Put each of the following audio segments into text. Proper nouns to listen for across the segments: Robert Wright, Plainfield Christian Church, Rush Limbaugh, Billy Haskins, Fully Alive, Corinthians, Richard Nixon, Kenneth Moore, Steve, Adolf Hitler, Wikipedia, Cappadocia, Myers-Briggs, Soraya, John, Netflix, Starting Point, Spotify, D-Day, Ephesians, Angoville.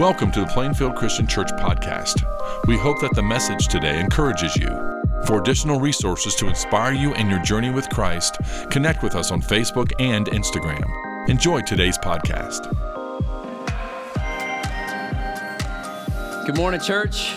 Welcome to the Plainfield Christian Church podcast. We hope that the message today encourages you. For additional resources to inspire you in your journey with Christ, connect with us on Facebook and Instagram. Enjoy today's podcast. Good morning, church.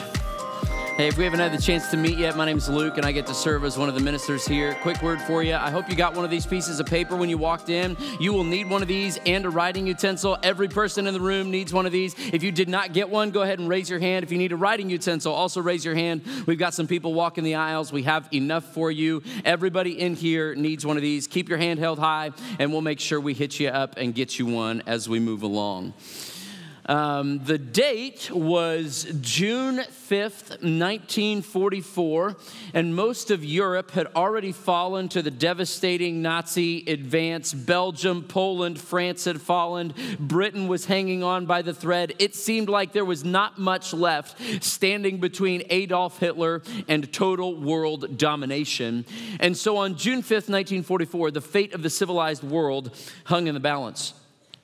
Hey, if we haven't had the chance to meet yet, my name's Luke, and I get to serve as one of the ministers here. Quick word for you. I hope you got one of these pieces of paper when you walked in. You will need one of these and a writing utensil. Every person in the room needs one of these. If you did not get one, go ahead and raise your hand. If you need a writing utensil, also raise your hand. We've got some people walking the aisles. We have enough for you. Everybody in here needs one of these. Keep your hand held high, and we'll make sure we hit you up and get you one as we move along. The date was June 5th, 1944, and most of Europe had already fallen to the devastating Nazi advance. Belgium, Poland, France had fallen. Britain was hanging on by the thread. It seemed like there was not much left standing between Adolf Hitler and total world domination. And so on June 5th, 1944, the fate of the civilized world hung in the balance.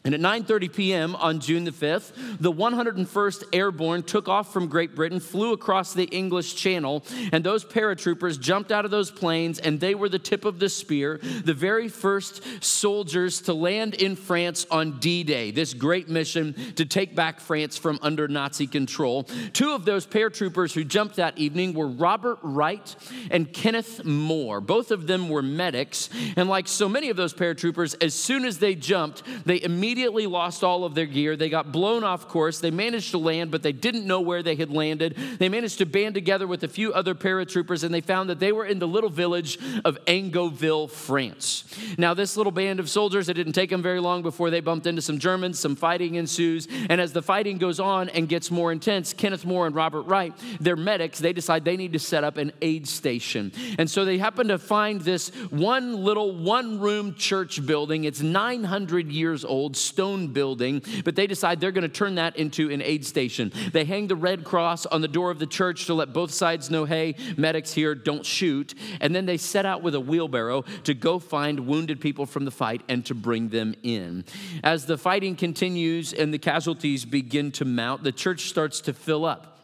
And at 9:30 p.m. on June the 5th, the 101st Airborne took off from Great Britain, flew across the English Channel, and those paratroopers jumped out of those planes, and they were the tip of the spear, the very first soldiers to land in France on D-Day, this great mission to take back France from under Nazi control. Two of those paratroopers who jumped that evening were Robert Wright and Kenneth Moore. Both of them were medics, and like so many of those paratroopers, as soon as they jumped, they immediately lost all of their gear. They got blown off course. They managed to land, but they didn't know where they had landed. They managed to band together with a few other paratroopers, and they found that they were in the little village of Angoville, France. Now, this little band of soldiers, it didn't take them very long before they bumped into some Germans. Some fighting ensues, and as the fighting goes on and gets more intense, Kenneth Moore and Robert Wright, they're medics, they decide they need to set up an aid station. And so they happen to find this one little one-room church building. It's 900 years old. Stone building, but they decide they're going to turn that into an aid station. They hang the Red Cross on the door of the church to let both sides know, hey, medics here, don't shoot. And then they set out with a wheelbarrow to go find wounded people from the fight and to bring them in. As the fighting continues and the casualties begin to mount, the church starts to fill up.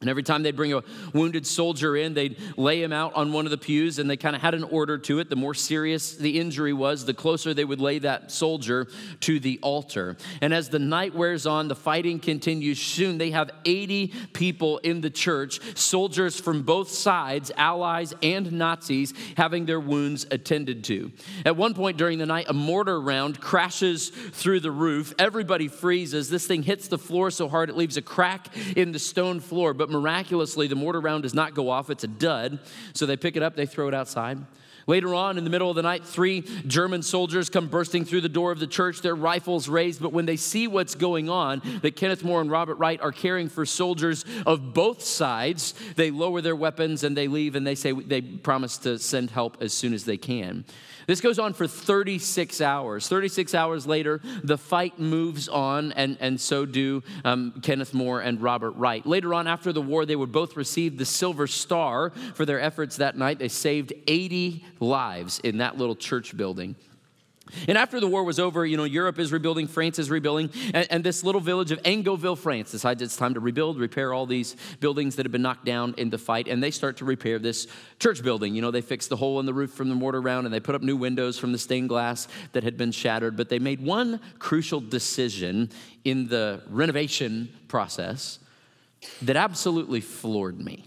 And every time they'd bring a wounded soldier in, they'd lay him out on one of the pews, and they kind of had an order to it. The more serious the injury was, the closer they would lay that soldier to the altar. And as the night wears on, the fighting continues. Soon they have 80 people in the church, soldiers from both sides, allies and Nazis, having their wounds attended to. At one point during the night, a mortar round crashes through the roof. Everybody freezes. This thing hits the floor so hard it leaves a crack in the stone floor, but miraculously, the mortar round does not go off. It's a dud. So they pick it up, they throw it outside. Later on, in the middle of the night, 3 German soldiers come bursting through the door of the church, their rifles raised. But when they see what's going on, that Kenneth Moore and Robert Wright are caring for soldiers of both sides, they lower their weapons and they leave, and they say they promise to send help as soon as they can. This goes on for 36 hours. 36 hours later, the fight moves on, and so do Kenneth Moore and Robert Wright. Later on, after the war, they would both receive the Silver Star for their efforts that night. They saved 80 lives in that little church building. And after the war was over, you know, Europe is rebuilding, France is rebuilding, and this little village of Angoville, France, decides it's time to rebuild, repair all these buildings that have been knocked down in the fight, and they start to repair this church building. You know, they fixed the hole in the roof from the mortar round, and they put up new windows from the stained glass that had been shattered, but they made one crucial decision in the renovation process that absolutely floored me.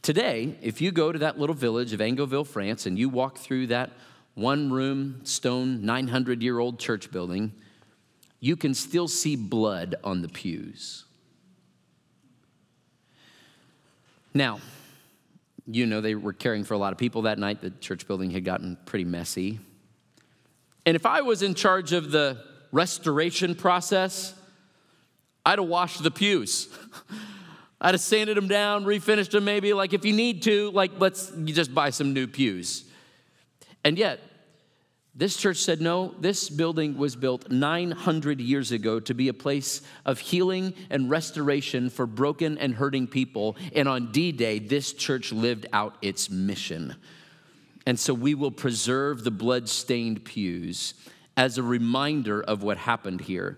Today, if you go to that little village of Angoville, France, and you walk through that one-room, stone, 900-year-old church building, you can still see blood on the pews. Now, you know, they were caring for a lot of people that night. The church building had gotten pretty messy. And if I was in charge of the restoration process, I'd have washed the pews. I'd have sanded them down, refinished them maybe. Like, if you need to, like, you just buy some new pews. And yet, this church said, no, this building was built 900 years ago to be a place of healing and restoration for broken and hurting people. And on D-Day, this church lived out its mission. And so we will preserve the blood-stained pews as a reminder of what happened here.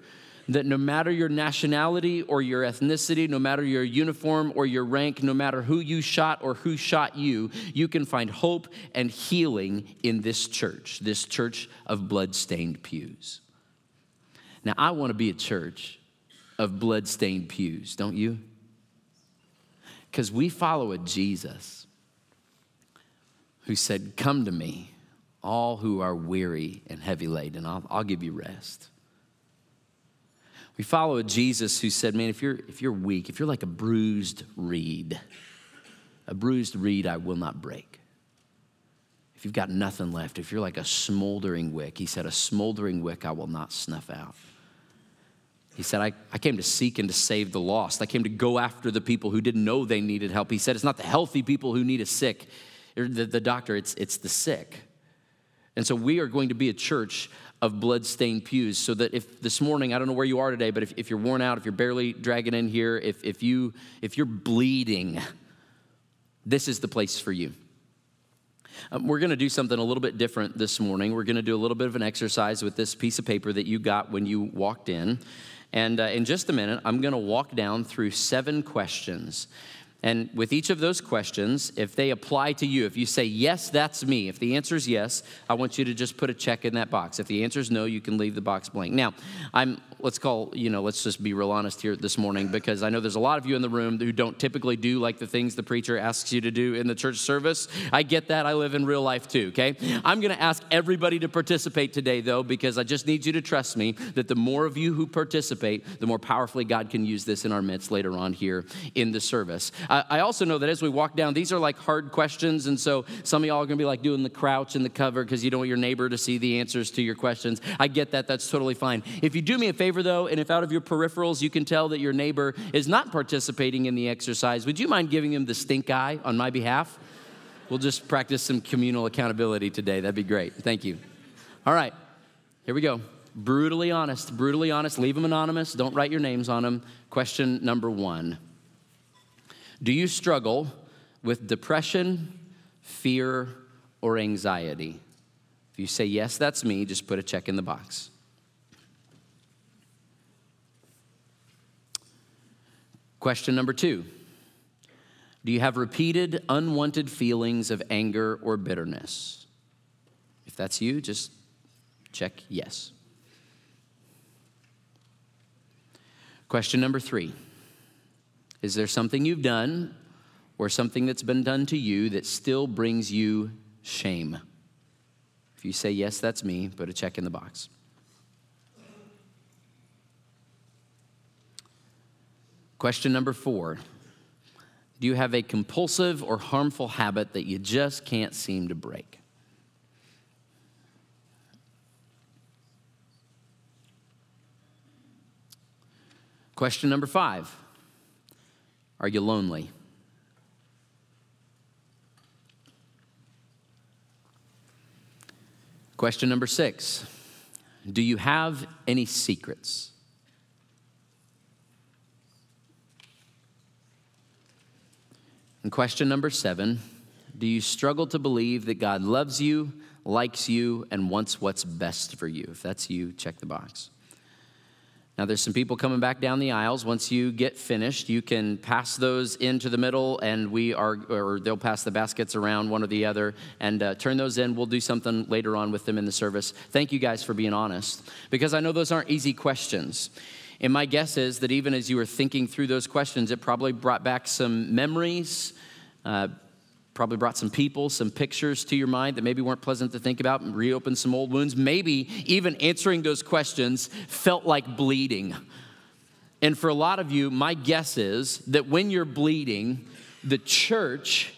that no matter your nationality or your ethnicity, no matter your uniform or your rank, no matter who you shot or who shot you, you can find hope and healing in this church of blood-stained pews. Now, I want to be a church of blood-stained pews, don't you? Because we follow a Jesus who said, come to me, all who are weary and heavy laden, and I'll give you rest. We follow a Jesus who said, man, if you're weak, if you're like a bruised reed I will not break. If you've got nothing left, if you're like a smoldering wick, he said, a smoldering wick I will not snuff out. He said, I came to seek and to save the lost. I came to go after the people who didn't know they needed help. He said, it's not the healthy people who need a sick, or the doctor, it's the sick. And so we are going to be a church of blood-stained pews, so that if this morning, I don't know where you are today, but if you're worn out, if you're barely dragging in here, if you're bleeding, this is the place for you. We're going to do something a little bit different this morning. We're going to do a little bit of an exercise with this piece of paper that you got when you walked in. And in just a minute, I'm going to walk down through 7 questions. And with each of those questions, if they apply to you, if you say, yes, that's me, if the answer is yes, I want you to just put a check in that box. If the answer is no, you can leave the box blank. Now, let's just be real honest here this morning, because I know there's a lot of you in the room who don't typically do like the things the preacher asks you to do in the church service. I get that. I live in real life too, okay? I'm going to ask everybody to participate today, though, because I just need you to trust me that the more of you who participate, the more powerfully God can use this in our midst later on here in the service. I also know that as we walk down, these are like hard questions, and so some of y'all are going to be like doing the crouch and the cover because you don't want your neighbor to see the answers to your questions. I get that. That's totally fine. If you do me a favor, though, and if out of your peripherals you can tell that your neighbor is not participating in the exercise, would you mind giving him the stink eye on my behalf? We'll just practice some communal accountability today. That'd be great. Thank you. All right. Here we go. Brutally honest. Leave them anonymous. Don't write your names on them. Question number 1. Do you struggle with depression, fear, or anxiety? If you say, yes, that's me, just put a check in the box. Question number 2. Do you have repeated unwanted feelings of anger or bitterness? If that's you, just check yes. Question number 3. Is there something you've done or something that's been done to you that still brings you shame? If you say, yes, that's me, put a check in the box. Question number 4. Do you have a compulsive or harmful habit that you just can't seem to break? Question number 5. Are you lonely? Question number 6. Do you have any secrets? And question number 7. Do you struggle to believe that God loves you, likes you, and wants what's best for you? If that's you, check the box. Now, there's some people coming back down the aisles. Once you get finished, you can pass those into the middle, and they'll pass the baskets around, one or the other, and turn those in. We'll do something later on with them in the service. Thank you guys for being honest, because I know those aren't easy questions. And my guess is that even as you were thinking through those questions, it probably brought back some memories, probably brought some people, some pictures to your mind that maybe weren't pleasant to think about, and reopened some old wounds. Maybe even answering those questions felt like bleeding. And for a lot of you, my guess is that when you're bleeding, the church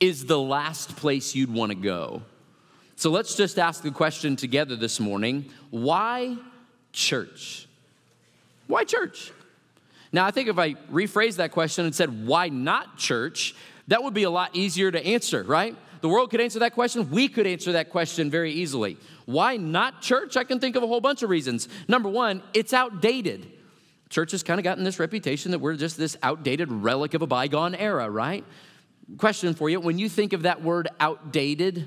is the last place you'd want to go. So let's just ask the question together this morning. Why church? Why church? Now, I think if I rephrased that question and said, why not church? That would be a lot easier to answer, right? The world could answer that question. We could answer that question very easily. Why not church? I can think of a whole bunch of reasons. Number 1, it's outdated. Church has kind of gotten this reputation that we're just this outdated relic of a bygone era, right? Question for you, when you think of that word outdated,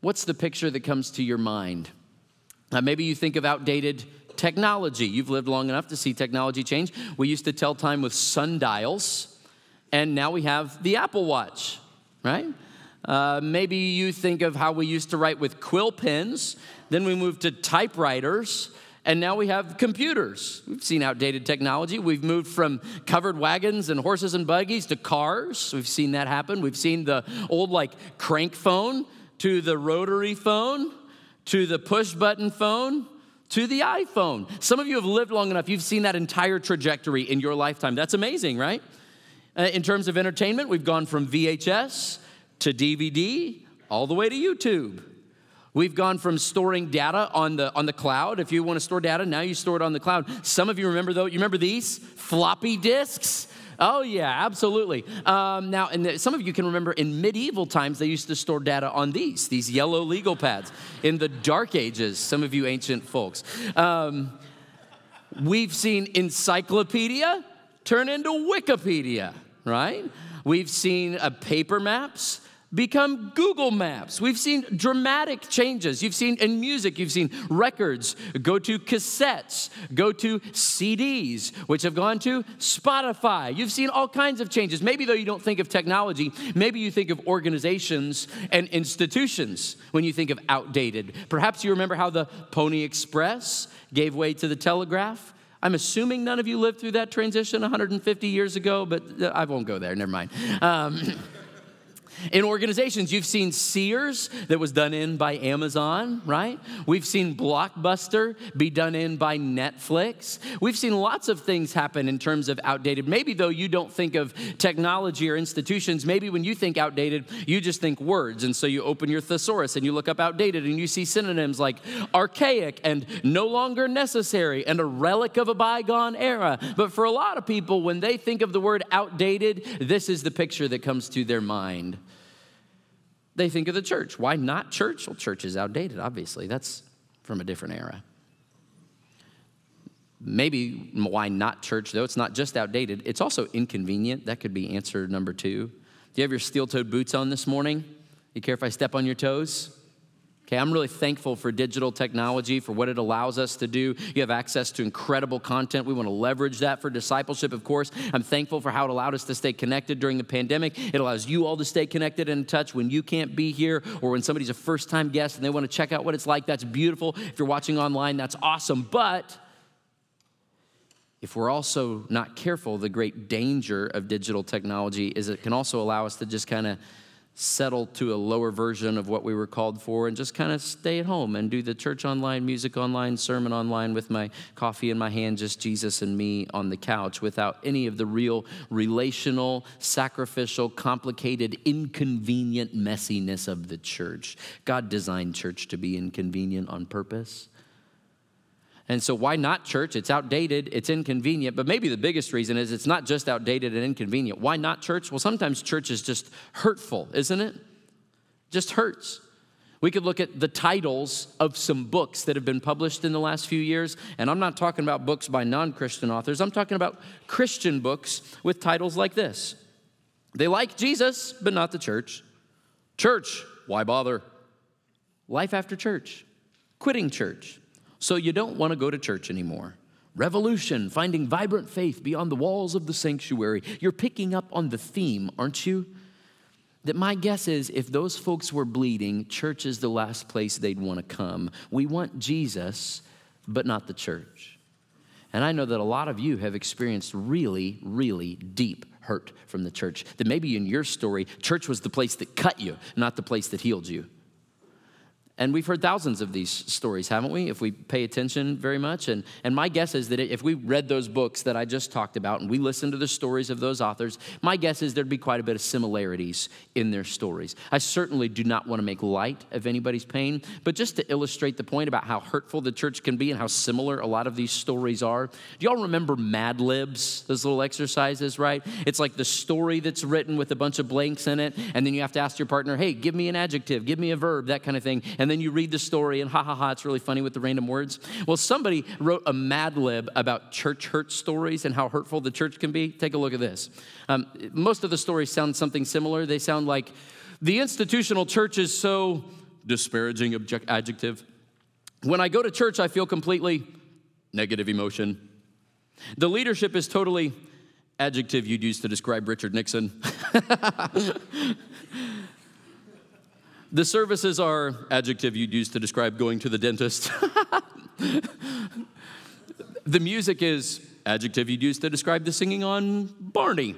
what's the picture that comes to your mind? Maybe you think of outdated Technology. You've lived long enough to see technology change. We used to tell time with sundials, and now we have the Apple Watch, right? Maybe you think of how we used to write with quill pens, then we moved to typewriters, and now we have computers. We've seen outdated technology. We've moved from covered wagons and horses and buggies to cars. We've seen that happen. We've seen the old crank phone to the rotary phone to the push button phone to the iPhone. Some of you have lived long enough. You've seen that entire trajectory in your lifetime. That's amazing, right? In terms of entertainment, we've gone from VHS to DVD all the way to YouTube. We've gone from storing data on the cloud. If you want to store data, now you store it on the cloud. Some of you remember, though, these floppy disks? Oh, yeah, absolutely. Some of you can remember in medieval times, they used to store data on these yellow legal pads in the Dark Ages, some of you ancient folks. We've seen encyclopedia turn into Wikipedia, right? We've seen paper maps become Google Maps. We've seen dramatic changes. You've seen in music, you've seen records go to cassettes, go to CDs, which have gone to Spotify. You've seen all kinds of changes. Maybe though you don't think of technology, maybe you think of organizations and institutions when you think of outdated. Perhaps you remember how the Pony Express gave way to the telegraph. I'm assuming none of you lived through that transition 150 years ago, but I won't go there, never mind. In organizations, you've seen Sears that was done in by Amazon, right? We've seen Blockbuster be done in by Netflix. We've seen lots of things happen in terms of outdated. Maybe, though, you don't think of technology or institutions. Maybe when you think outdated, you just think words. And so you open your thesaurus and you look up outdated and you see synonyms like archaic and no longer necessary and a relic of a bygone era. But for a lot of people, when they think of the word outdated, this is the picture that comes to their mind. They think of the church. Why not church? Well, church is outdated, obviously. That's from a different era. Maybe why not church, though? It's not just outdated. It's also inconvenient. That could be answer number 2. Do you have your steel-toed boots on this morning? You care if I step on your toes? Okay, I'm really thankful for digital technology, for what it allows us to do. You have access to incredible content. We want to leverage that for discipleship, of course. I'm thankful for how it allowed us to stay connected during the pandemic. It allows you all to stay connected and in touch when you can't be here or when somebody's a first-time guest and they want to check out what it's like. That's beautiful. If you're watching online, that's awesome. But if we're also not careful, the great danger of digital technology is it can also allow us to just kind of settle to a lower version of what we were called for and just kind of stay at home and do the church online, music online, sermon online with my coffee in my hand, just Jesus and me on the couch without any of the real relational, sacrificial, complicated, inconvenient messiness of the church. God designed church to be inconvenient on purpose. And so why not church? It's outdated, it's inconvenient, but maybe the biggest reason is it's not just outdated and inconvenient. Why not church? Well, sometimes church is just hurtful, isn't it? Just hurts. We could look at the titles of some books that have been published in the last few years, and I'm not talking about books by non-Christian authors. I'm talking about Christian books with titles like this. They like Jesus, but not the church. Church, why bother? Life after church. Quitting church. So you don't want to go to church anymore. Revolution, finding vibrant faith beyond the walls of the sanctuary. You're picking up on the theme, aren't you? That my guess is if those folks were bleeding, church is the last place they'd want to come. We want Jesus, but not the church. And I know that a lot of you have experienced really, really deep hurt from the church. That maybe in your story, church was the place that cut you, not the place that healed you. And we've heard thousands of these stories, haven't we, if we pay attention very much? And my guess is that if we read those books that I just talked about and we listened to the stories of those authors, my guess is there'd be quite a bit of similarities in their stories. I certainly do not want to make light of anybody's pain, but just to illustrate the point about how hurtful the church can be and how similar a lot of these stories are. Do y'all remember Mad Libs, those little exercises, right? It's like the story that's written with a bunch of blanks in it, and then you have to ask your partner, hey, give me an adjective, give me a verb, that kind of thing. And then you read the story and ha, ha, ha, it's really funny with the random words. Well, somebody wrote a Mad Lib about church hurt stories and how hurtful the church can be. Take a look at this. Most of the stories sound something similar. They sound like, the institutional church is so disparaging adjective. When I go to church, I feel completely negative emotion. The leadership is totally adjective you'd use to describe Richard Nixon. The services are adjective you'd use to describe going to the dentist. The music is adjective you'd use to describe the singing on Barney.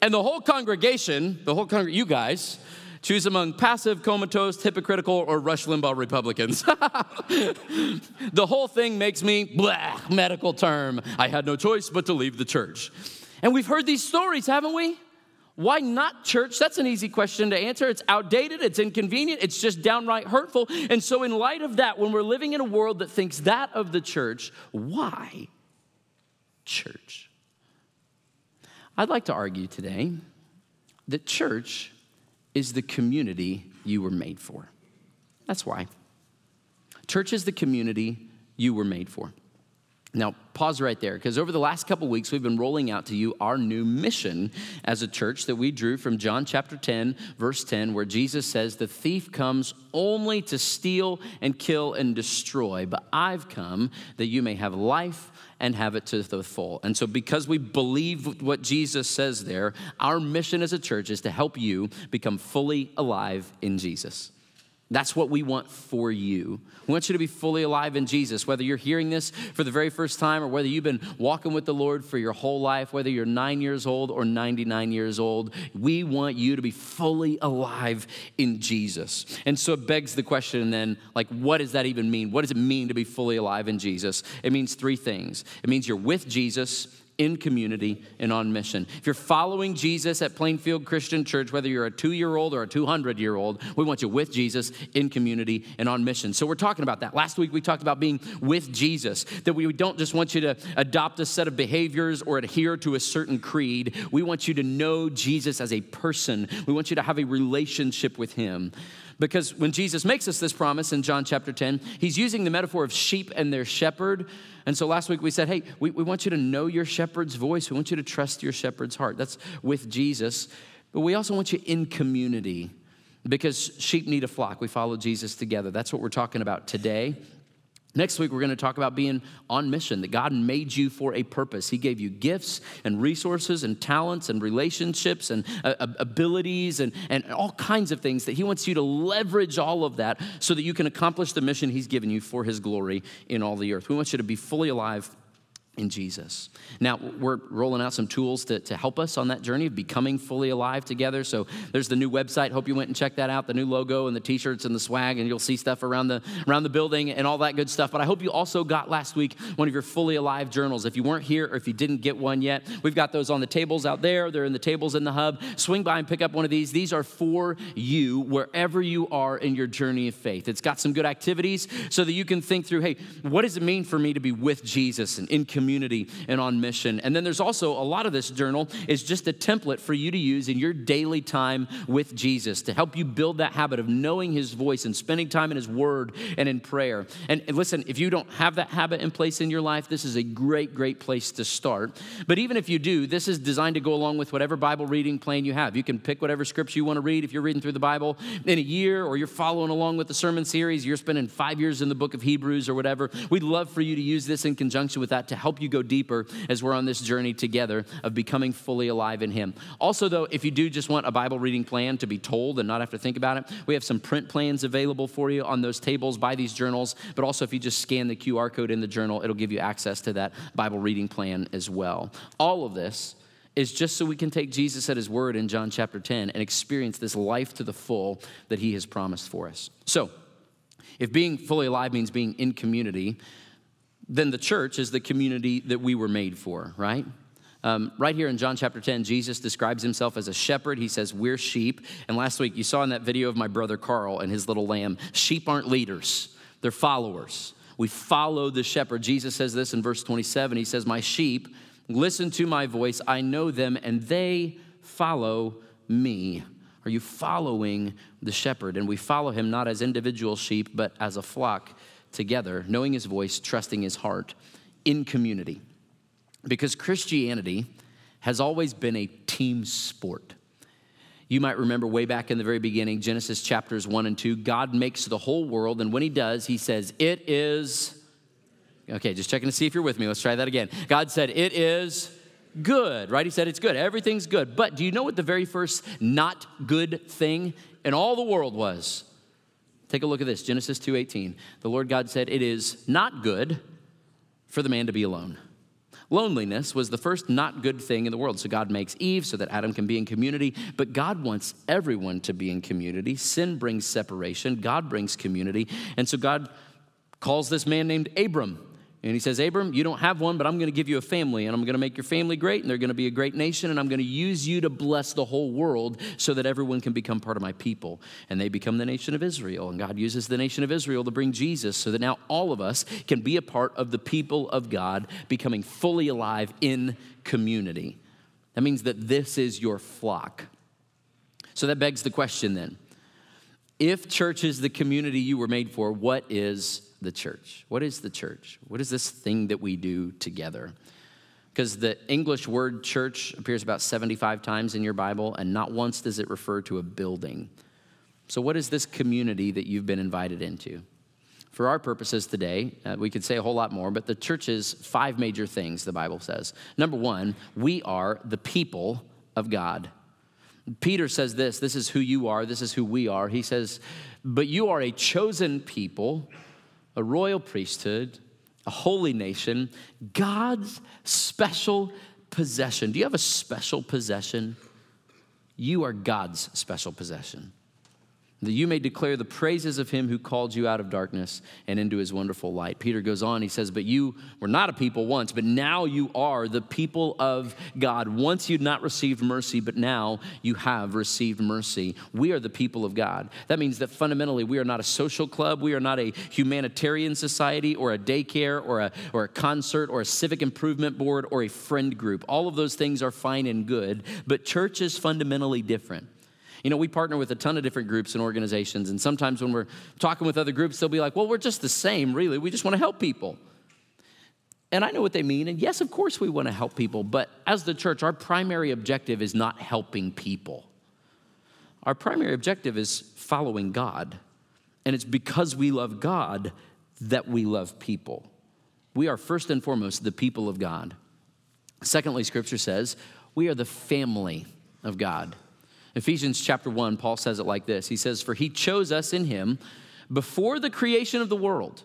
And the whole congregation, you guys, choose among passive, comatose, hypocritical, or Rush Limbaugh Republicans. The whole thing makes me, blah, medical term. I had no choice but to leave the church. And we've heard these stories, haven't we? Why not church? That's an easy question to answer. It's outdated, it's inconvenient, it's just downright hurtful. And so in light of that, when we're living in a world that thinks that of the church, why church? I'd like to argue today that church is the community you were made for. That's why. Church is the community you were made for. Now, pause right there, because over the last couple weeks, we've been rolling out to you our new mission as a church that we drew from John chapter 10, verse 10, where Jesus says, "The thief comes only to steal and kill and destroy, but I've come that you may have life and have it to the full." And so because we believe what Jesus says there, our mission as a church is to help you become fully alive in Jesus. That's what we want for you. We want you to be fully alive in Jesus, whether you're hearing this for the very first time or whether you've been walking with the Lord for your whole life, whether you're 9 years old or 99 years old, we want you to be fully alive in Jesus. And so it begs the question then, like, what does that even mean? What does it mean to be fully alive in Jesus? It means three things. It means you're with Jesus, in community, and on mission. If you're following Jesus at Plainfield Christian Church, whether you're a 2-year-old or a 200-year-old, we want you with Jesus, in community, and on mission. So we're talking about that. Last week, we talked about being with Jesus, that we don't just want you to adopt a set of behaviors or adhere to a certain creed. We want you to know Jesus as a person. We want you to have a relationship with him. Because when Jesus makes us this promise in John chapter 10, he's using the metaphor of sheep and their shepherd. And so last week we said, hey, we want you to know your shepherd's voice. We want you to trust your shepherd's heart. That's with Jesus. But we also want you in community because sheep need a flock. We follow Jesus together. That's what we're talking about today. Next week, we're going to talk about being on mission, that God made you for a purpose. He gave you gifts and resources and talents and relationships and abilities and all kinds of things that he wants you to leverage all of that so that you can accomplish the mission he's given you for his glory in all the earth. We want you to be fully alive in Jesus. Now, we're rolling out some tools to help us on that journey of becoming fully alive together. So there's the new website. Hope you went and checked that out, the new logo and the T-shirts and the swag, and you'll see stuff around the building and all that good stuff. But I hope you also got last week one of your Fully Alive journals. If you weren't here or if you didn't get one yet, we've got those on the tables out there. They're in the tables in the hub. Swing by and pick up one of these. These are for you wherever you are in your journey of faith. It's got some good activities so that you can think through, hey, what does it mean for me to be with Jesus and in community and on mission? And then there's also a lot of this journal is just a template for you to use in your daily time with Jesus to help you build that habit of knowing his voice and spending time in his word and in prayer. And listen, if you don't have that habit in place in your life, this is a great, great place to start. But even if you do, this is designed to go along with whatever Bible reading plan you have. You can pick whatever scripts you want to read if you're reading through the Bible in a year or you're following along with the sermon series, you're spending 5 years in the book of Hebrews or whatever. We'd love for you to use this in conjunction with that to help you go deeper as we're on this journey together of becoming fully alive in him. Also, though, if you do just want a Bible reading plan to be told and not have to think about it, we have some print plans available for you on those tables by these journals, but also if you just scan the QR code in the journal, it'll give you access to that Bible reading plan as well. All of this is just so we can take Jesus at his word in John chapter 10 and experience this life to the full that he has promised for us. So, if being fully alive means being in community, then the church is the community that we were made for, right? Right here in John chapter 10, Jesus describes himself as a shepherd. He says, we're sheep. And last week, you saw in that video of my brother Carl and his little lamb, sheep aren't leaders, they're followers. We follow the shepherd. Jesus says this in verse 27. He says, my sheep listen to my voice. I know them and they follow me. Are you following the shepherd? And we follow him not as individual sheep, but as a flock together, knowing his voice, trusting his heart, in community. Because Christianity has always been a team sport. You might remember way back in the very beginning, Genesis chapters 1 and 2, God makes the whole world, and when he does, he says, it is Okay, just checking to see if you're with me. Let's try that again. God said, it is good, right? He said, it's good. Everything's good. But do you know what the very first not good thing in all the world was? Take a look at this, Genesis 2:18. The Lord God said, it is not good for the man to be alone. Loneliness was the first not good thing in the world. So God makes Eve so that Adam can be in community. But God wants everyone to be in community. Sin brings separation. God brings community. And so God calls this man named Abram. And he says, Abram, you don't have one, but I'm going to give you a family, and I'm going to make your family great, and they're going to be a great nation, and I'm going to use you to bless the whole world so that everyone can become part of my people. And they become the nation of Israel, and God uses the nation of Israel to bring Jesus so that now all of us can be a part of the people of God, becoming fully alive in community. That means that this is your flock. So that begs the question then, if church is the community you were made for, what is the church? What is the church? What is this thing that we do together? Because the English word church appears about 75 times in your Bible, and not once does it refer to a building. So what is this community that you've been invited into? For our purposes today, we could say a whole lot more, but the church is five major things, the Bible says. Number one, we are the people of God. Peter says this is who you are, this is who we are. He says, but you are a chosen people, a royal priesthood, a holy nation, God's special possession. Do you have a special possession? You are God's special possession, that you may declare the praises of him who called you out of darkness and into his wonderful light. Peter goes on, he says, but you were not a people once, but now you are the people of God. Once you'd not received mercy, but now you have received mercy. We are the people of God. That means that fundamentally we are not a social club, we are not a humanitarian society or a daycare or a concert or a civic improvement board or a friend group. All of those things are fine and good, but church is fundamentally different. You know, we partner with a ton of different groups and organizations, and sometimes when we're talking with other groups, they'll be like, well, we're just the same, really. We just want to help people. And I know what they mean, and yes, of course we want to help people, but as the church, our primary objective is not helping people. Our primary objective is following God, and it's because we love God that we love people. We are first and foremost the people of God. Secondly, Scripture says, we are the family of God. Ephesians chapter 1, Paul says it like this. He says, for he chose us in him before the creation of the world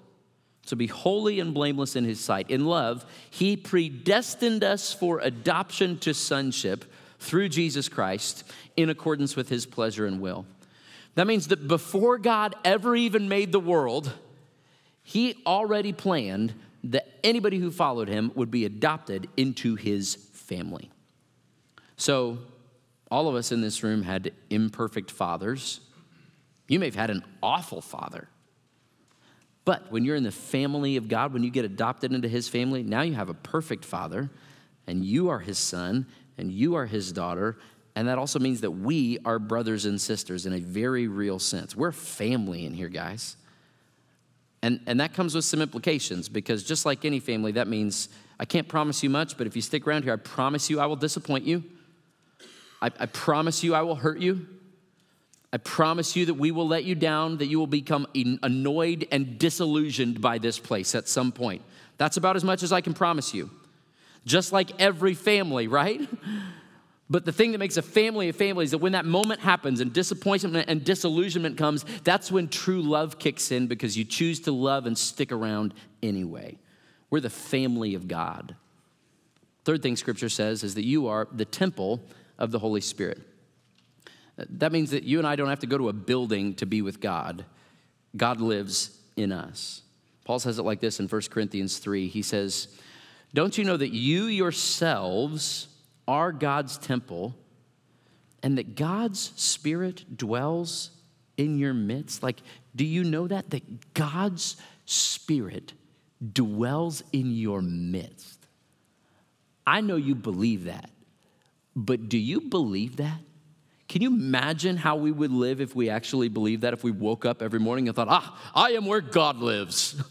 to be holy and blameless in his sight. In love, he predestined us for adoption to sonship through Jesus Christ in accordance with his pleasure and will. That means that before God ever even made the world, he already planned that anybody who followed him would be adopted into his family. So all of us in this room had imperfect fathers. You may have had an awful father. But when you're in the family of God, when you get adopted into his family, now you have a perfect father, and you are his son, and you are his daughter, and that also means that we are brothers and sisters in a very real sense. We're family in here, guys. And that comes with some implications, because just like any family, that means I can't promise you much, but if you stick around here, I promise you I will disappoint you. I promise you I will hurt you. I promise you that we will let you down, that you will become annoyed and disillusioned by this place at some point. That's about as much as I can promise you. Just like every family, right? But the thing that makes a family is that when that moment happens and disappointment and disillusionment comes, that's when true love kicks in, because you choose to love and stick around anyway. We're the family of God. Third thing Scripture says is that you are the temple of the Holy Spirit. That means that you and I don't have to go to a building to be with God. God lives in us. Paul says it like this in 1 Corinthians 3. He says, don't you know that you yourselves are God's temple, and that God's Spirit dwells in your midst? Like, do you know that God's Spirit dwells in your midst? I know you believe that. But do you believe that? Can you imagine how we would live if we actually believed that, if we woke up every morning and thought, I am where God lives?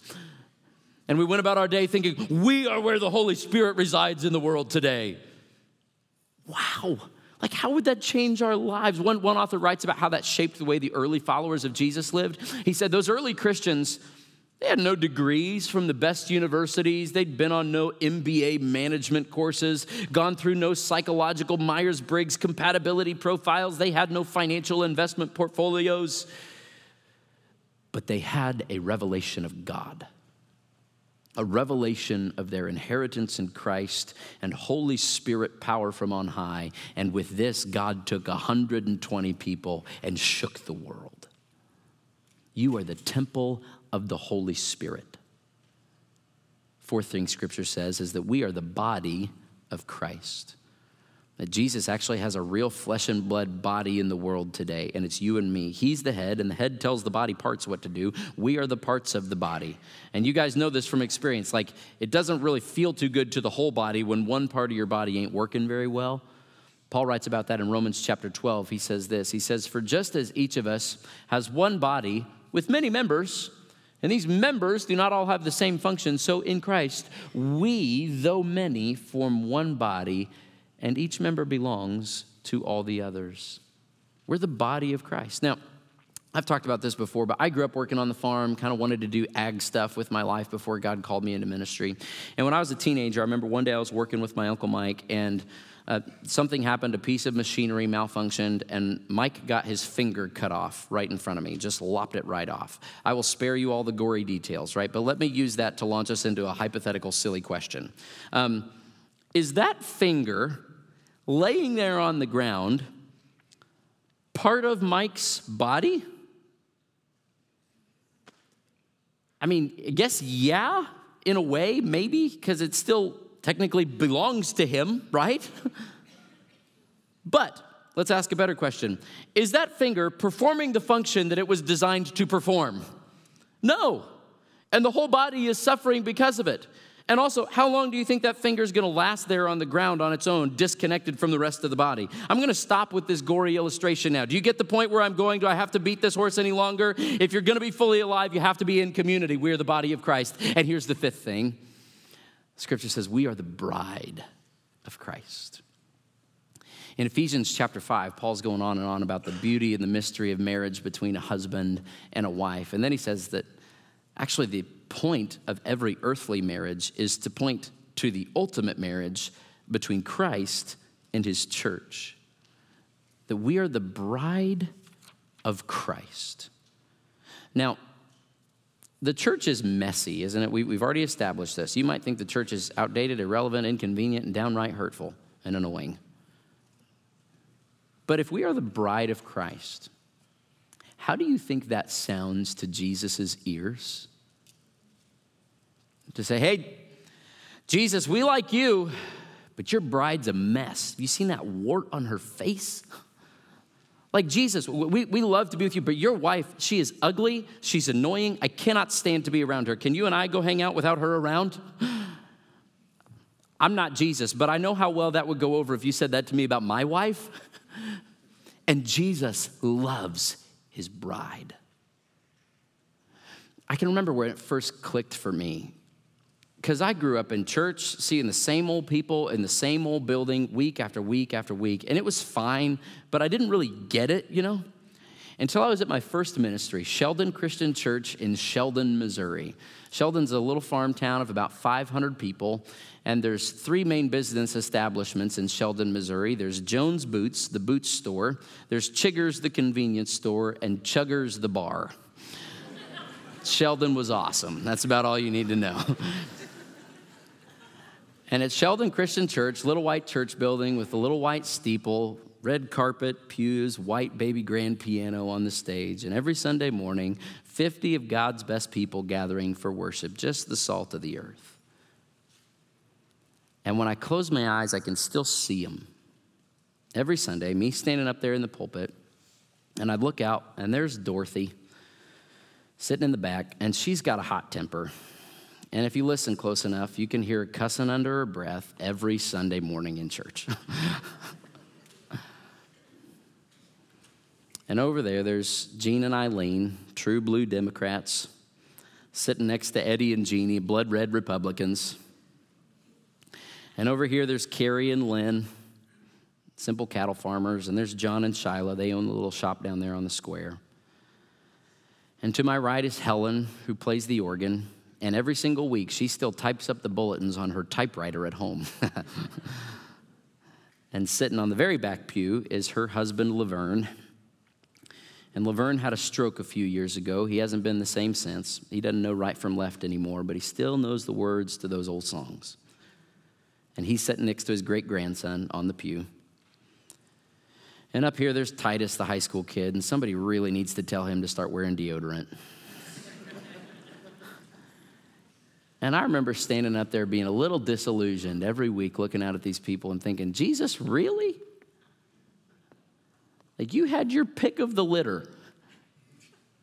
And we went about our day thinking, we are where the Holy Spirit resides in the world today. Wow. Like, how would that change our lives? One author writes about how that shaped the way the early followers of Jesus lived. He said those early Christians, They had no degrees from the best universities. They'd been on no MBA management courses, gone through no psychological Myers-Briggs compatibility profiles. They had no financial investment portfolios, but they had a revelation of God, a revelation of their inheritance in Christ and Holy Spirit power from on high. And with this, God took 120 people and shook the world. You are the temple of the Holy Spirit. Fourth thing Scripture says is that we are the body of Christ. That Jesus actually has a real flesh and blood body in the world today, and it's you and me. He's the head, and the head tells the body parts what to do. We are the parts of the body. And you guys know this from experience. Like, it doesn't really feel too good to the whole body when one part of your body ain't working very well. Paul writes about that in Romans chapter 12. He says this. He says, "For just as each of us has one body with many members, and these members do not all have the same function. So in Christ, we, though many, form one body, and each member belongs to all the others." We're the body of Christ. Now, I've talked about this before, but I grew up working on the farm, kind of wanted to do ag stuff with my life before God called me into ministry. And when I was a teenager, I remember one day I was working with my Uncle Mike, and something happened, a piece of machinery malfunctioned, and Mike got his finger cut off right in front of me, just lopped it right off. I will spare you all the gory details, right? But let me use that to launch us into a hypothetical silly question. Is that finger laying there on the ground part of Mike's body? I mean, I guess, yeah, in a way, maybe, because it still technically belongs to him, right? But let's ask a better question. Is that finger performing the function that it was designed to perform? No. And the whole body is suffering because of it. And also, how long do you think that finger's gonna last there on the ground on its own, disconnected from the rest of the body? I'm gonna stop with this gory illustration now. Do you get the point where I'm going? Do I have to beat this horse any longer? If you're gonna be fully alive, you have to be in community. We are the body of Christ. And here's the fifth thing. Scripture says we are the bride of Christ. In Ephesians chapter 5, Paul's going on and on about the beauty and the mystery of marriage between a husband and a wife. And then he says that actually the point of every earthly marriage is to point to the ultimate marriage between Christ and his church. That we are the bride of Christ. Now, the church is messy, isn't it? We've already established this. You might think the church is outdated, irrelevant, inconvenient, and downright hurtful and annoying. But if we are the bride of Christ, how do you think that sounds to Jesus' ears? To say, "Hey, Jesus, we like you, but your bride's a mess. Have you seen that wart on her face? Like, Jesus, we love to be with you, but your wife, she is ugly, she's annoying, I cannot stand to be around her. Can you and I go hang out without her around?" I'm not Jesus, but I know how well that would go over if you said that to me about my wife. And Jesus loves his bride. I can remember when it first clicked for me, because I grew up in church, seeing the same old people in the same old building week after week after week, and it was fine, but I didn't really get it, you know, until I was at my first ministry, Sheldon Christian Church in Sheldon, Missouri. Sheldon's a little farm town of about 500 people, and there's three main business establishments in Sheldon, Missouri. There's Jones Boots, the boots store, there's Chigger's, the convenience store, and Chugger's, the bar. Sheldon was awesome. That's about all you need to know. And at Sheldon Christian Church, little white church building with a little white steeple, red carpet, pews, white baby grand piano on the stage, and every Sunday morning, 50 of God's best people gathering for worship, just the salt of the earth. And when I close my eyes, I can still see them. Every Sunday, me standing up there in the pulpit, and I'd look out, and there's Dorothy sitting in the back, and she's got a hot temper. And if you listen close enough, you can hear her cussing under her breath every Sunday morning in church. And over there, there's Gene and Eileen, true blue Democrats, sitting next to Eddie and Jeannie, blood red Republicans. And over here, there's Carrie and Lynn, simple cattle farmers. And there's John and Shyla. They own the little shop down there on the square. And to my right is Helen, who plays the organ. And every single week, she still types up the bulletins on her typewriter at home. And sitting on the very back pew is her husband, Laverne. And Laverne had a stroke a few years ago. He hasn't been the same since. He doesn't know right from left anymore, but he still knows the words to those old songs. And he's sitting next to his great-grandson on the pew. And up here, there's Titus, the high school kid, and somebody really needs to tell him to start wearing deodorant. And I remember standing up there being a little disillusioned every week, looking out at these people and thinking, Jesus, really? Like, you had your pick of the litter,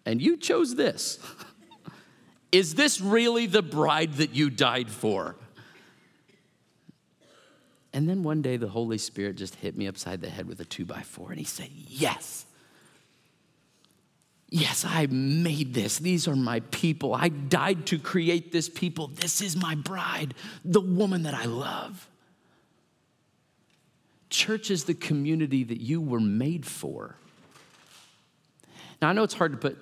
and you chose this. Is this really the bride that you died for? And then one day, the Holy Spirit just hit me upside the head with a 2x4, and he said, yes. Yes, I made this. These are my people. I died to create this people. This is my bride, the woman that I love. Church is the community that you were made for. Now, I know it's hard to put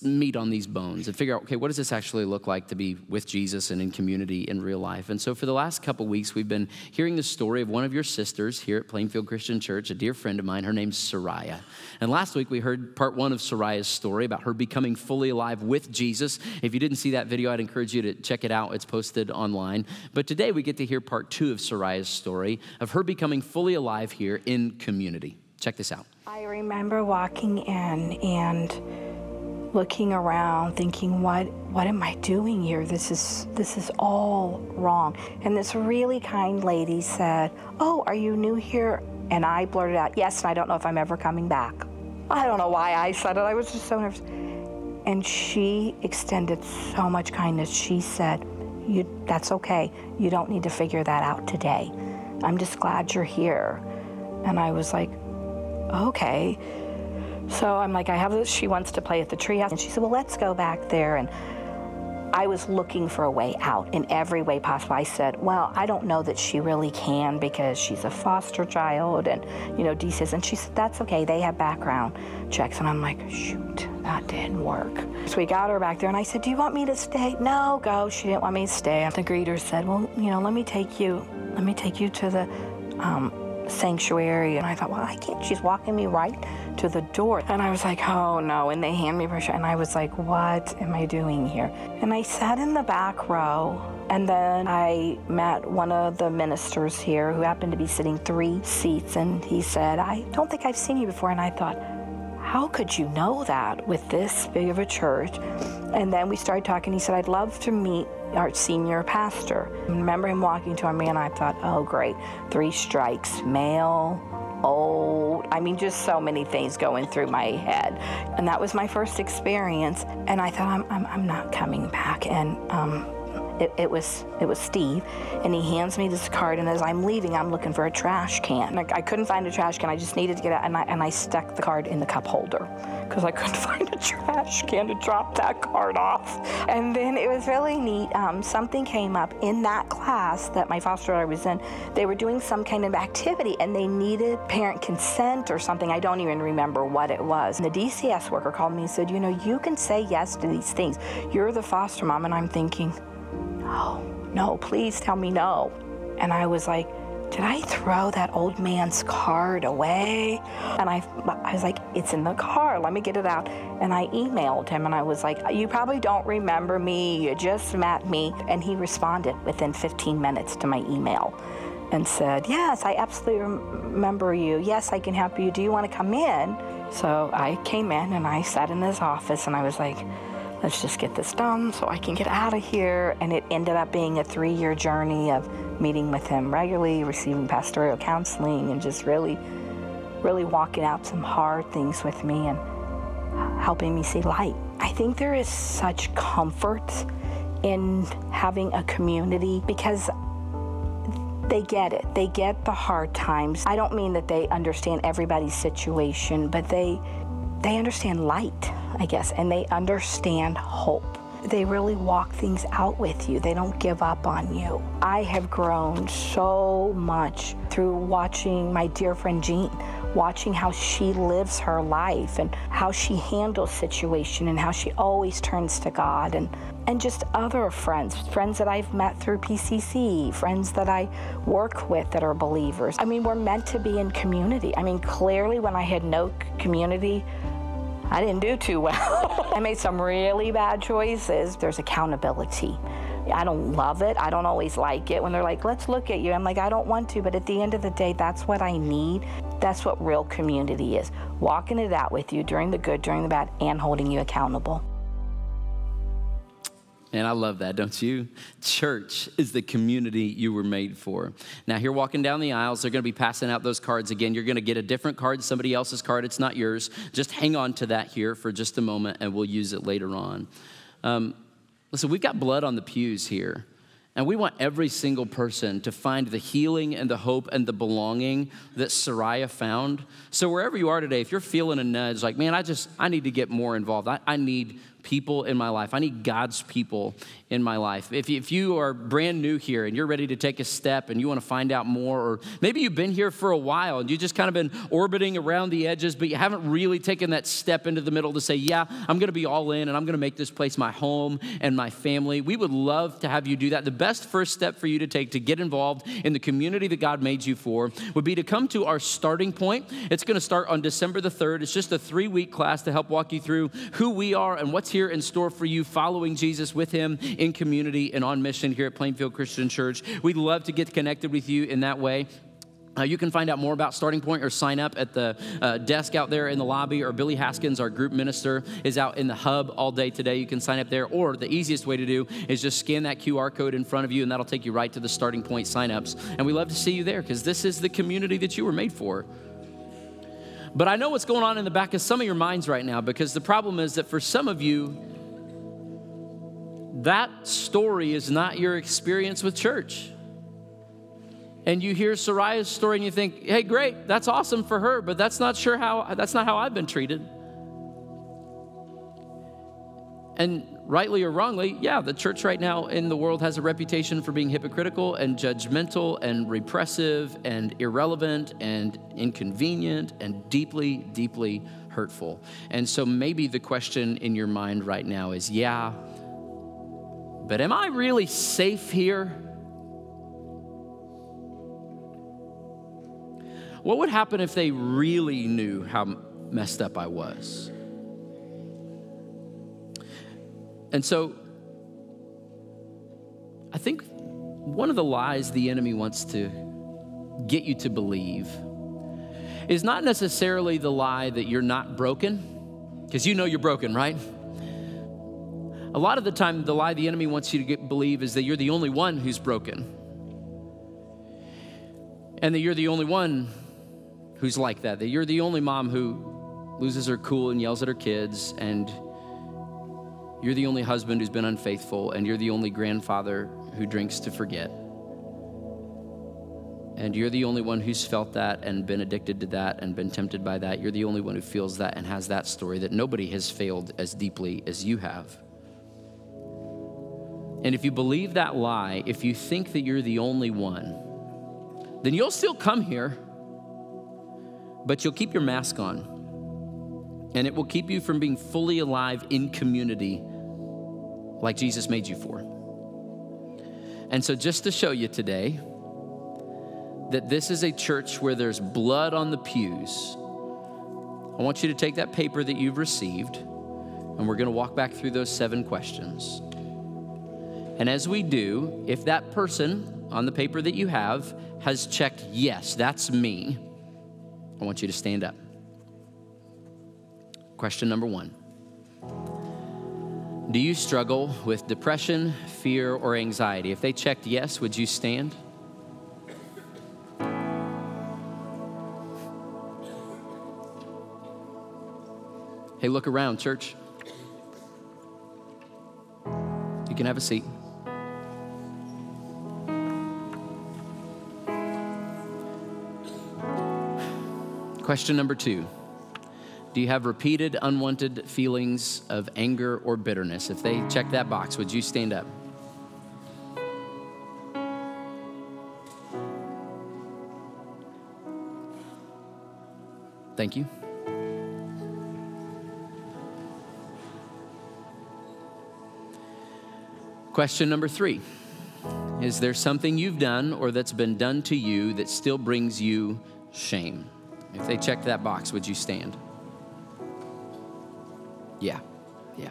meat on these bones and figure out, okay, what does this actually look like to be with Jesus and in community in real life? And so for the last couple weeks, we've been hearing the story of one of your sisters here at Plainfield Christian Church, a dear friend of mine. Her name's Soraya. And last week, we heard part one of Soraya's story about her becoming fully alive with Jesus. If you didn't see that video, I'd encourage you to check it out. It's posted online. But today, we get to hear part two of Soraya's story of her becoming fully alive here in community. Check this out. I remember walking in and looking around thinking, what am I doing here? This is all wrong. And this really kind lady said, oh, are you new here? And I blurted out, yes, and I don't know if I'm ever coming back. I don't know why I said it. I was just so nervous. And she extended so much kindness. She said, that's okay. You don't need to figure that out today. I'm just glad you're here. And I was like, okay. So I'm like, I have this, she wants to play at the treehouse. And she said, well, let's go back there. And I was looking for a way out in every way possible. I said, well, I don't know that she really can because she's a foster child and, D says, and she said, that's okay, they have background checks. And I'm like, shoot, that didn't work. So we got her back there and I said, do you want me to stay? No, go, she didn't want me to stay. And the greeter said, well, let me take you to the sanctuary. And I thought, well, I can't. She's walking me right to the door. And I was like, oh no. And they hand me brochure. And I was like, what am I doing here? And I sat in the back row. And then I met one of the ministers here who happened to be sitting 3 seats. And he said, I don't think I've seen you before. And I thought, how could you know that with this big of a church? And then we started talking. He said, I'd love to meet our senior pastor. I remember him walking toward me and I thought, oh great, 3 strikes, male, old, just so many things going through my head. And that was my first experience. And I thought, I'm not coming back. And it was Steve. And he hands me this card. And as I'm leaving, I'm looking for a trash can. I couldn't find a trash can. I just needed to get out. And I stuck the card in the cup holder because I couldn't find a trash can to drop that card off. And then it was really neat. Something came up in that class that my foster daughter was in. They were doing some kind of activity and they needed parent consent or something. I don't even remember what it was. And the DCS worker called me and said, you can say yes to these things. You're the foster mom. And I'm thinking, oh, no, please tell me no. And I was like, did I throw that old man's card away? And I was like, it's in the car. Let me get it out. And I emailed him and I was like, you probably don't remember me. You just met me. And he responded within 15 minutes to my email and said, yes, I absolutely remember you. Yes, I can help you. Do you want to come in? So I came in and I sat in his office and I was like, let's just get this done so I can get out of here. And it ended up being a 3-year journey of meeting with him regularly, receiving pastoral counseling, and just really, really walking out some hard things with me and helping me see light. I think there is such comfort in having a community because they get it. They get the hard times. I don't mean that they understand everybody's situation, but they understand light, I guess, and they understand hope. They really walk things out with you. They don't give up on you. I have grown so much through watching my dear friend Jean watching how she lives her life and how she handles situation and how she always turns to God, and just other friends that I've met through PCC, friends that I work with that are believers. I mean, we're meant to be in community. I mean, clearly when I had no community, I didn't do too well. I made some really bad choices. There's accountability. I don't love it. I don't always like it when they're like, let's look at you. I'm like, I don't want to, but at the end of the day, that's what I need. That's what real community is. Walking it out with you during the good, during the bad, and holding you accountable. And I love that, don't you? Church is the community you were made for. Now, here walking down the aisles, they're going to be passing out those cards again. You're going to get a different card, somebody else's card. It's not yours. Just hang on to that here for just a moment, and we'll use it later on. Listen, we've got blood on the pews here, and we want every single person to find the healing and the hope and the belonging that Soraya found. So wherever you are today, if you're feeling a nudge, like, man, I need to get more involved. I need people in my life. I need God's people in my life. If you are brand new here and you're ready to take a step and you want to find out more, or maybe you've been here for a while and you've just kind of been orbiting around the edges, but you haven't really taken that step into the middle to say, yeah, I'm going to be all in and I'm going to make this place my home and my family. We would love to have you do that. The best first step for you to take to get involved in the community that God made you for would be to come to our Starting Point. It's going to start on December the 3rd. It's just a 3-week class to help walk you through who we are and what's here in store for you, following Jesus with him in community and on mission here at Plainfield Christian Church. We'd love to get connected with you in that way. You can find out more about Starting Point or sign up at the desk out there in the lobby, or Billy Haskins, our group minister, is out in the hub all day today. You can sign up there, or the easiest way to do is just scan that QR code in front of you, and that'll take you right to the Starting Point signups. And we love to see you there, because this is the community that you were made for. But I know what's going on in the back of some of your minds right now, because the problem is that for some of you, that story is not your experience with church. And you hear Soraya's story and you think, hey, great, that's awesome for her, but that's not how I've been treated. And rightly or wrongly, yeah, the church right now in the world has a reputation for being hypocritical and judgmental and repressive and irrelevant and inconvenient and deeply, deeply hurtful. And so maybe the question in your mind right now is, yeah, but am I really safe here? What would happen if they really knew how messed up I was? And so I think one of the lies the enemy wants to get you to believe is not necessarily the lie that you're not broken, because you know you're broken, right? A lot of the time, the lie the enemy wants you to believe is that you're the only one who's broken, and that you're the only one who's like that, that you're the only mom who loses her cool and yells at her kids, and you're the only husband who's been unfaithful, and you're the only grandfather who drinks to forget. And you're the only one who's felt that and been addicted to that and been tempted by that. You're the only one who feels that and has that story, that nobody has failed as deeply as you have. And if you believe that lie, if you think that you're the only one, then you'll still come here, but you'll keep your mask on. And it will keep you from being fully alive in community like Jesus made you for. And so just to show you today that this is a church where there's blood on the pews, I want you to take that paper that you've received, and we're going to walk back through those 7 questions. And as we do, if that person on the paper that you have has checked, yes, that's me, I want you to stand up. Question number 1, do you struggle with depression, fear, or anxiety? If they checked yes, would you stand? Hey, look around, church. You can have a seat. Question number 2. Do you have repeated unwanted feelings of anger or bitterness? If they check that box, would you stand up? Thank you. Question number 3. Is there something you've done or that's been done to you that still brings you shame? If they checked that box, would you stand? Yeah, yeah.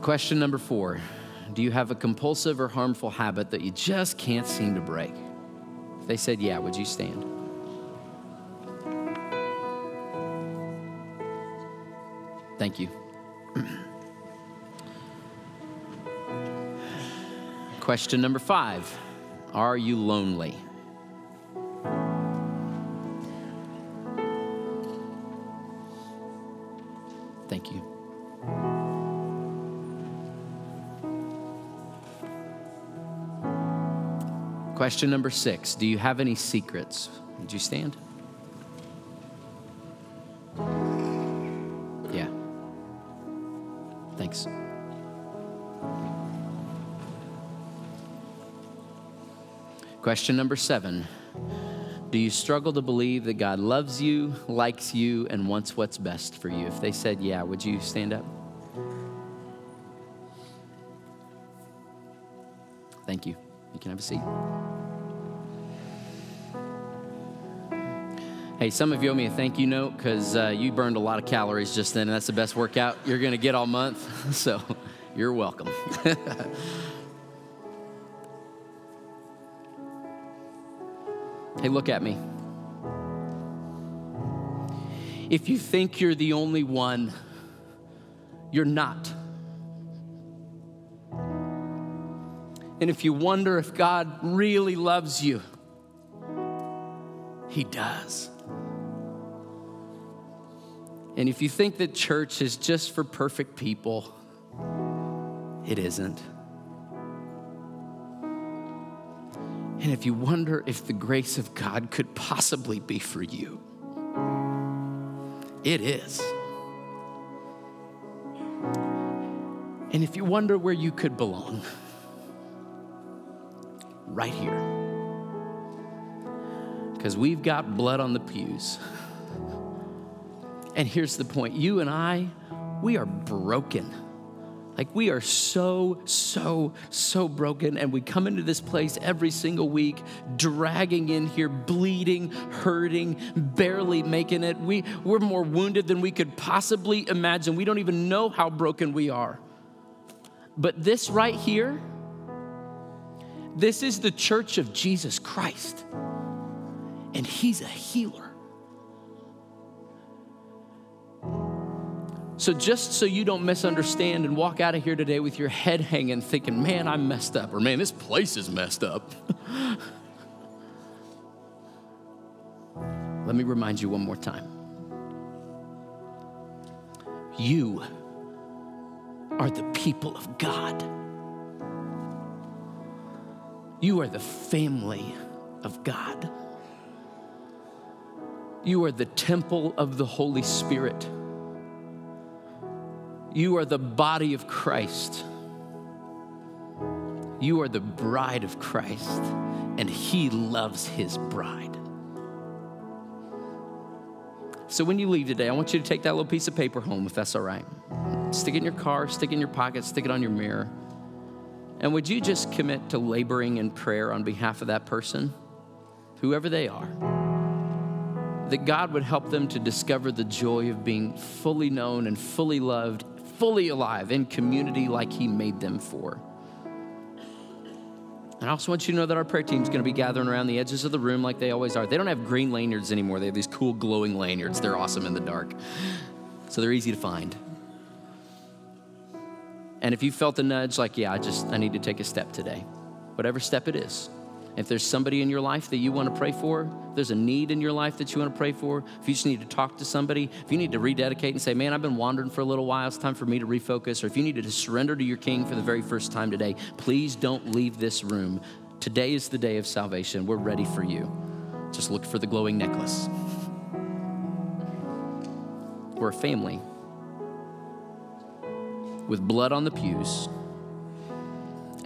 Question number 4. Do you have a compulsive or harmful habit that you just can't seem to break? If they said yeah, would you stand? Thank you. Question number 5, are you lonely? Thank you. Question number 6, do you have any secrets? Would you stand? Yeah. Thanks. Question number 7, do you struggle to believe that God loves you, likes you, and wants what's best for you? If they said yeah, would you stand up? Thank you. You can have a seat. Hey, some of you owe me a thank you note because you burned a lot of calories just then, and that's the best workout you're going to get all month, so you're welcome. Hey, look at me. If you think you're the only one, you're not. And if you wonder if God really loves you, He does. And if you think that church is just for perfect people, it isn't. And if you wonder if the grace of God could possibly be for you, it is. And if you wonder where you could belong, right here. Because we've got blood on the pews. And here's the point. You and I, we are broken. Like, we are so broken, and we come into this place every single week, dragging in here, bleeding, hurting, barely making it. We're more wounded than we could possibly imagine. We don't even know how broken we are. But this right here, this is the church of Jesus Christ, and He's a healer. So just so you don't misunderstand and walk out of here today with your head hanging thinking, man, I messed up, or man, this place is messed up. Let me remind you one more time. You are the people of God. You are the family of God. You are the temple of the Holy Spirit. You are the body of Christ. You are the bride of Christ, and He loves His bride. So when you leave today, I want you to take that little piece of paper home, if that's all right. Stick it in your car, stick it in your pocket, stick it on your mirror. And would you just commit to laboring in prayer on behalf of that person, whoever they are? That God would help them to discover the joy of being fully known and fully loved, fully alive in community like He made them for. And I also want you to know that our prayer team's gonna be gathering around the edges of the room like they always are. They don't have green lanyards anymore. They have these cool glowing lanyards. They're awesome in the dark. So they're easy to find. And if you felt the nudge like, yeah, I need to take a step today, whatever step it is, if there's somebody in your life that you want to pray for, if there's a need in your life that you want to pray for, if you just need to talk to somebody, if you need to rededicate and say, man, I've been wandering for a little while, it's time for me to refocus, or if you need to surrender to your King for the very first time today, please don't leave this room. Today is the day of salvation. We're ready for you. Just look for the glowing necklace. We're a family with blood on the pews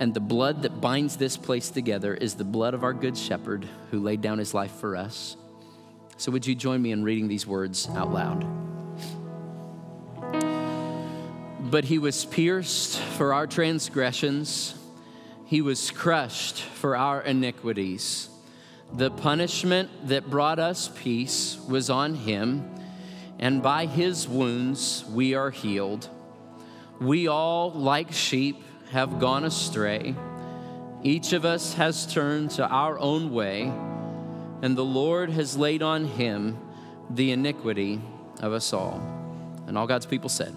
And the blood that binds this place together is the blood of our good shepherd who laid down his life for us. So would you join me in reading these words out loud? But he was pierced for our transgressions. He was crushed for our iniquities. The punishment that brought us peace was on him, and by his wounds we are healed. We all, like sheep, have gone astray. Each of us has turned to our own way, and the Lord has laid on him the iniquity of us all. And all God's people said.